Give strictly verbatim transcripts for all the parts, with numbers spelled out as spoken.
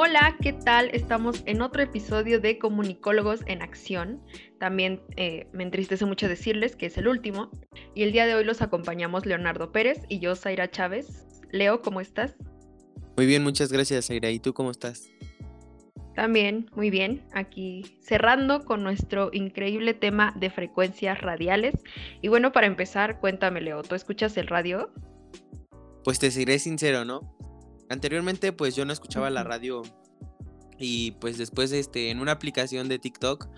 Hola, ¿qué tal? Estamos en otro episodio de Comunicólogos en Acción. También eh, me entristece mucho decirles que es el último. Y el día de hoy los acompañamos Leonardo Pérez y yo, Zaira Chávez. Leo, ¿cómo estás? Muy bien, muchas gracias, Zaira. ¿Y tú cómo estás? También, muy bien. Aquí cerrando con nuestro increíble tema de frecuencias radiales. Y bueno, para empezar, cuéntame, Leo, ¿tú escuchas el radio? Pues te seré sincero, ¿no? Anteriormente pues yo no escuchaba la radio y pues después este, en una aplicación de TikTok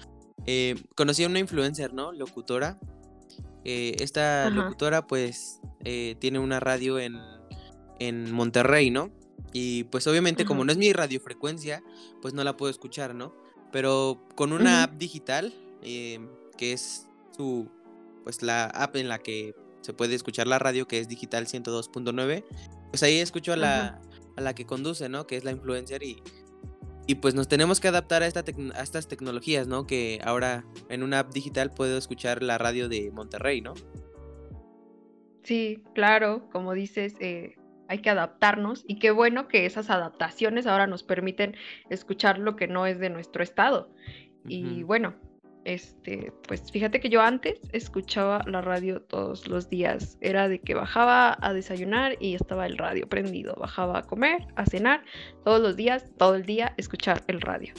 eh, conocí a una influencer, ¿no? Locutora. Eh, esta Ajá. locutora pues eh, tiene una radio en, en Monterrey, ¿no? Y pues obviamente Ajá. como no es mi radiofrecuencia, pues no la puedo escuchar, ¿no? Pero con una Ajá. app digital eh, que es su, pues la app en la que se puede escuchar la radio, que es Digital ciento dos punto nueve, pues ahí escucho a la... Ajá. a la que conduce, ¿no? Que es la influencer y, y pues nos tenemos que adaptar a, esta tec- a estas tecnologías, ¿no? Que ahora en una app digital puedo escuchar la radio de Monterrey, ¿no? Sí, claro, como dices, eh, hay que adaptarnos y qué bueno que esas adaptaciones ahora nos permiten escuchar lo que no es de nuestro estado. Uh-huh. Y bueno, este, pues fíjate que yo antes escuchaba la radio todos los días. Era de que bajaba a desayunar y estaba el radio prendido. Bajaba a comer, a cenar, todos los días, todo el día escuchar el radio.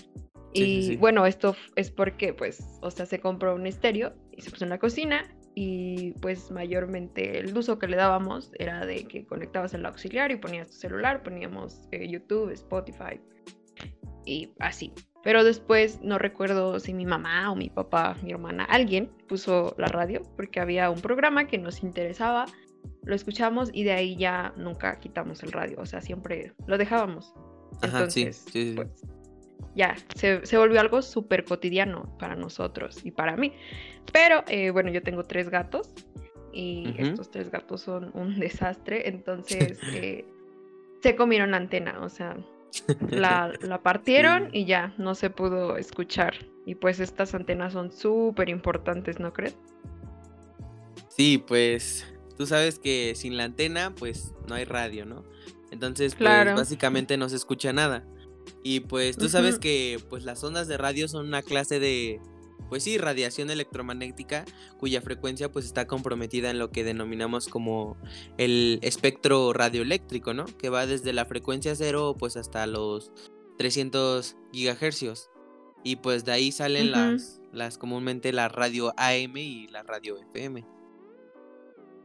Sí, y sí. Bueno, esto es porque pues, o sea, se compró un estéreo y se puso en la cocina. Y pues mayormente el uso que le dábamos era de que conectabas el auxiliar y ponías tu celular. Poníamos eh, YouTube, Spotify y así. Pero después, no recuerdo si mi mamá o mi papá, mi hermana, alguien puso la radio porque había un programa que nos interesaba, lo escuchamos y de ahí ya nunca quitamos el radio, o sea, siempre lo dejábamos. Ajá, entonces, sí, sí, sí. Pues, ya, se, se volvió algo súper cotidiano para nosotros y para mí. Pero, eh, bueno, yo tengo tres gatos y uh-huh. estos tres gatos son un desastre, entonces eh, se comieron la antena, o sea... La, la partieron sí. y ya, no se pudo escuchar. Y pues estas antenas son súper importantes, ¿no crees? Sí, pues tú sabes que sin la antena pues no hay radio, ¿no? Entonces claro. pues básicamente no se escucha nada. Y pues tú sabes uh-huh. que pues las ondas de radio son una clase de, pues sí, radiación electromagnética cuya frecuencia pues está comprometida en lo que denominamos como el espectro radioeléctrico, ¿no? Que va desde la frecuencia cero pues hasta los trescientos gigahercios y pues de ahí salen uh-huh. las, las comúnmente la radio A M y la radio F M.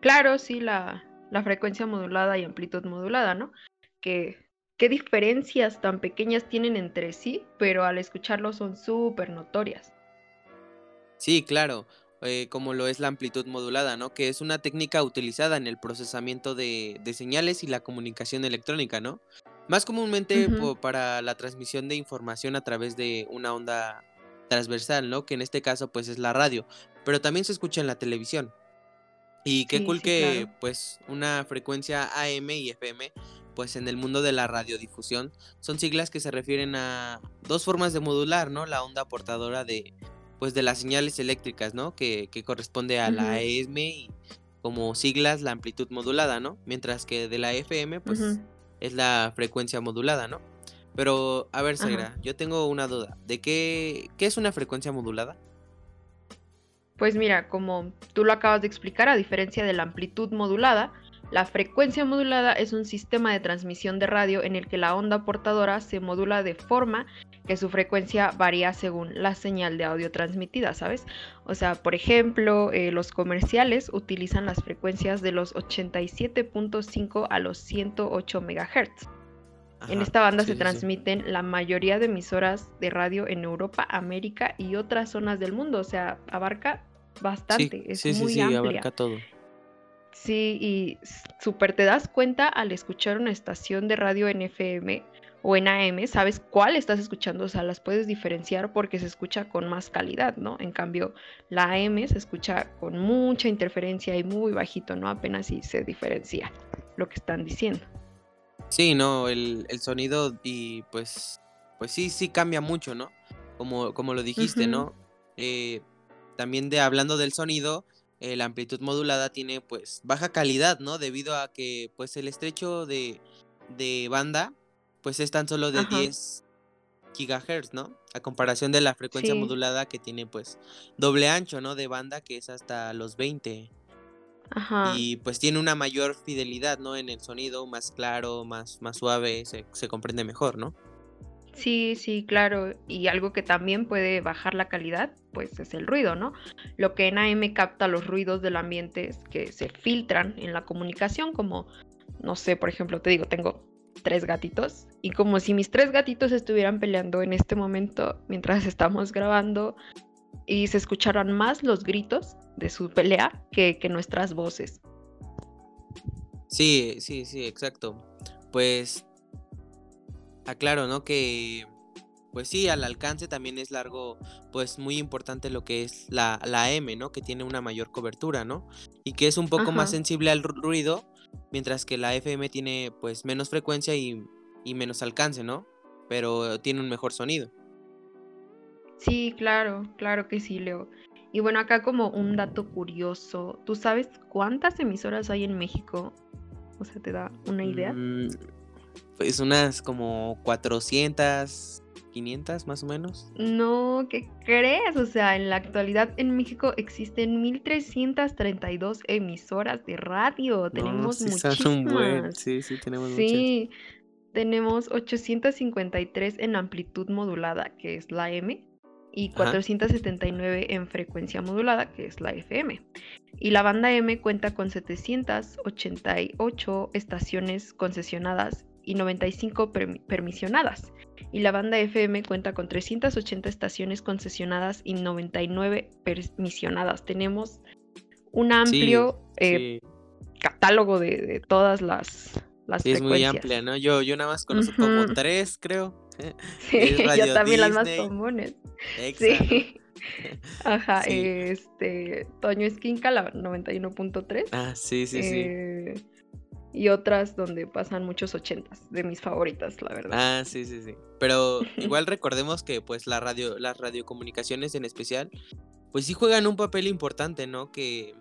Claro, sí, la, la frecuencia modulada y amplitud modulada, ¿no? Que... Qué diferencias tan pequeñas tienen entre sí, pero al escucharlo son súper notorias. Sí, claro, eh, como lo es la amplitud modulada, ¿no? Que es una técnica utilizada en el procesamiento de, de señales y la comunicación electrónica, ¿no? Más comúnmente uh-huh. po- para la transmisión de información a través de una onda transversal, ¿no? Que en este caso, pues, es la radio, pero también se escucha en la televisión. Y qué sí, cool sí, que, claro. pues, una frecuencia A M y F M, pues, en el mundo de la radiodifusión, son siglas que se refieren a dos formas de modular, ¿no? La onda portadora de... pues de las señales eléctricas, ¿no? Que, que corresponde a uh-huh. la A M y como siglas la amplitud modulada, ¿no? Mientras que de la F M, pues, uh-huh. es la frecuencia modulada, ¿no? Pero, a ver, Zaira, uh-huh. yo tengo una duda. ¿De qué, qué es una frecuencia modulada? Pues mira, como tú lo acabas de explicar, a diferencia de la amplitud modulada, la frecuencia modulada es un sistema de transmisión de radio en el que la onda portadora se modula de forma que su frecuencia varía según la señal de audio transmitida, ¿sabes? O sea, por ejemplo, eh, los comerciales utilizan las frecuencias de los ochenta y siete punto cinco a los ciento ocho megahercios. Ajá, en esta banda sí, se transmiten sí. la mayoría de emisoras de radio en Europa, América y otras zonas del mundo. O sea, abarca bastante, sí, es sí, muy sí, sí, amplia. Abarca todo. Sí, y súper te das cuenta al escuchar una estación de radio en F M o en A M, sabes cuál estás escuchando, o sea, las puedes diferenciar porque se escucha con más calidad, ¿no? En cambio, la A M se escucha con mucha interferencia y muy bajito, ¿no? Apenas si se diferencia lo que están diciendo. Sí, no, el, el sonido y pues, pues sí, sí cambia mucho, ¿no? Como, como lo dijiste, uh-huh. ¿no? Eh, también de hablando del sonido... la amplitud modulada tiene pues baja calidad, ¿no? Debido a que pues el estrecho de, de banda pues es tan solo de Ajá. diez gigahertz, ¿no? A comparación de la frecuencia sí. modulada que tiene, pues, doble ancho, ¿no? De banda, que es hasta los veinte. Ajá. Y pues tiene una mayor fidelidad, ¿no? En el sonido, más claro, más, más suave, se, se comprende mejor, ¿no? Sí, sí, claro. Y algo que también puede bajar la calidad, pues, es el ruido, ¿no? Lo que en A M capta los ruidos del ambiente que se filtran en la comunicación, como, no sé, por ejemplo, te digo, tengo tres gatitos, y como si mis tres gatitos estuvieran peleando en este momento mientras estamos grabando, y se escucharan más los gritos de su pelea que, que nuestras voces. Sí, sí, sí, exacto. Pues aclaro, ¿no? Que pues sí, al alcance también es largo, pues muy importante lo que es la, la A M, ¿no? Que tiene una mayor cobertura, ¿no? Y que es un poco Ajá. más sensible al ruido, mientras que la F M tiene pues menos frecuencia y, y menos alcance, ¿no? Pero tiene un mejor sonido. Sí, claro, claro que sí, Leo. Y bueno, acá como un dato curioso, ¿tú sabes cuántas emisoras hay en México? O sea, ¿te da una idea? Mm, pues unas como cuatrocientas, quinientas más o menos. No, ¿qué crees? O sea, en la actualidad en México existen mil trescientas treinta y dos emisoras de radio. Tenemos no, sí, muchísimas. Un buen. Sí, sí, tenemos sí, muchas. Tenemos ochocientas cincuenta y tres en amplitud modulada, que es la A M, y cuatrocientas setenta y nueve Ajá. en frecuencia modulada, que es la F M. Y la banda M cuenta con setecientas ochenta y ocho estaciones concesionadas y noventa y cinco per- permisionadas. Y la banda F M cuenta con trescientas ochenta estaciones concesionadas y noventa y nueve permisionadas. Tenemos un amplio sí, eh, sí. catálogo de, de todas las, las sí, frecuencias. Es muy amplia, ¿no? Yo, yo nada más conozco uh-huh. como tres, creo. Sí, yo también Disney, las más comunes. Exa. Sí. Ajá, sí. este... Toño Esquinca, la noventa y uno punto tres. Ah, sí, sí, eh, sí. Y otras donde pasan muchos ochentas, de mis favoritas, la verdad. Ah, sí, sí, sí. Pero igual recordemos que pues la radio, las radiocomunicaciones en especial, pues sí juegan un papel importante, ¿no? Que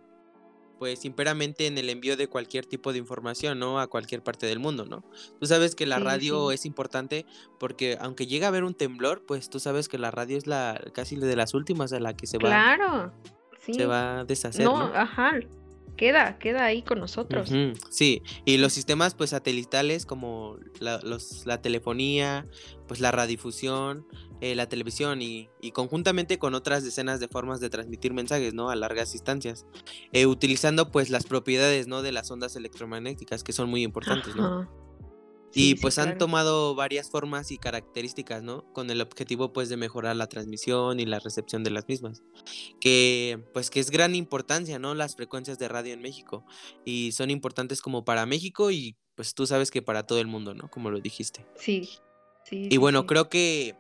pues imperamente en el envío de cualquier tipo de información, ¿no? A cualquier parte del mundo, ¿no? Tú sabes que la sí, radio sí. es importante porque aunque llega a haber un temblor, pues tú sabes que la radio es la casi de las últimas a la que se va. Claro, sí. Se va a deshacer, ¿no? No, ajá. Queda, queda ahí con nosotros. Uh-huh, sí, y los sistemas pues satelitales como la, los, la telefonía, pues la radiodifusión, eh, la televisión y, y conjuntamente con otras decenas de formas de transmitir mensajes, ¿no? A largas distancias, eh, utilizando pues las propiedades, ¿no? De las ondas electromagnéticas que son muy importantes, ¿no? Uh-huh. Sí, y pues sí, han claro. tomado varias formas y características, ¿no? Con el objetivo pues de mejorar la transmisión y la recepción de las mismas. Que pues que es gran importancia, ¿no? Las frecuencias de radio en México. Y son importantes como para México y pues tú sabes que para todo el mundo, ¿no? Como lo dijiste. Sí, sí. Y bueno, sí. creo que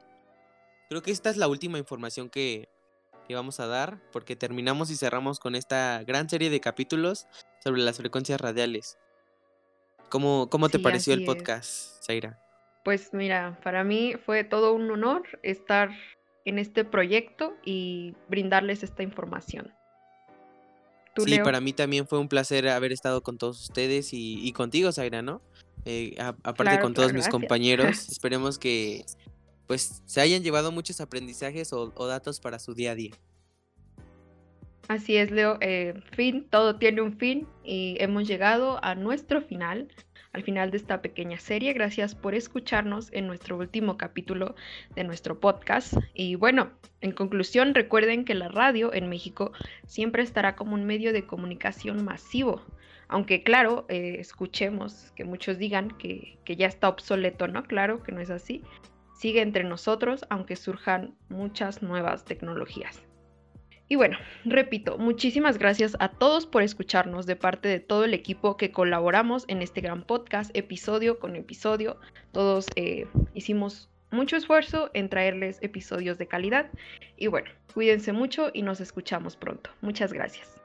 creo que esta es la última información que, que vamos a dar, porque terminamos y cerramos con esta gran serie de capítulos sobre las frecuencias radiales. ¿Cómo, cómo te sí, pareció el podcast, Zaira? Pues mira, para mí fue todo un honor estar en este proyecto y brindarles esta información. Sí, Leo? Para mí también fue un placer haber estado con todos ustedes y, y contigo, Zaira, ¿no? Eh, a, aparte claro, con claro, todos gracias. Mis compañeros. Esperemos que pues se hayan llevado muchos aprendizajes o, o datos para su día a día. Así es, Leo, eh, fin, todo tiene un fin y hemos llegado a nuestro final, al final de esta pequeña serie. Gracias por escucharnos en nuestro último capítulo de nuestro podcast. Y bueno, en conclusión, recuerden que la radio en México siempre estará como un medio de comunicación masivo. Aunque claro, eh, escuchemos que muchos digan que, que ya está obsoleto, ¿no? Claro que no es así. Sigue entre nosotros, aunque surjan muchas nuevas tecnologías. Y bueno, repito, muchísimas gracias a todos por escucharnos de parte de todo el equipo que colaboramos en este gran podcast, episodio con episodio. Todos eh, hicimos mucho esfuerzo en traerles episodios de calidad. Y bueno, cuídense mucho y nos escuchamos pronto. Muchas gracias.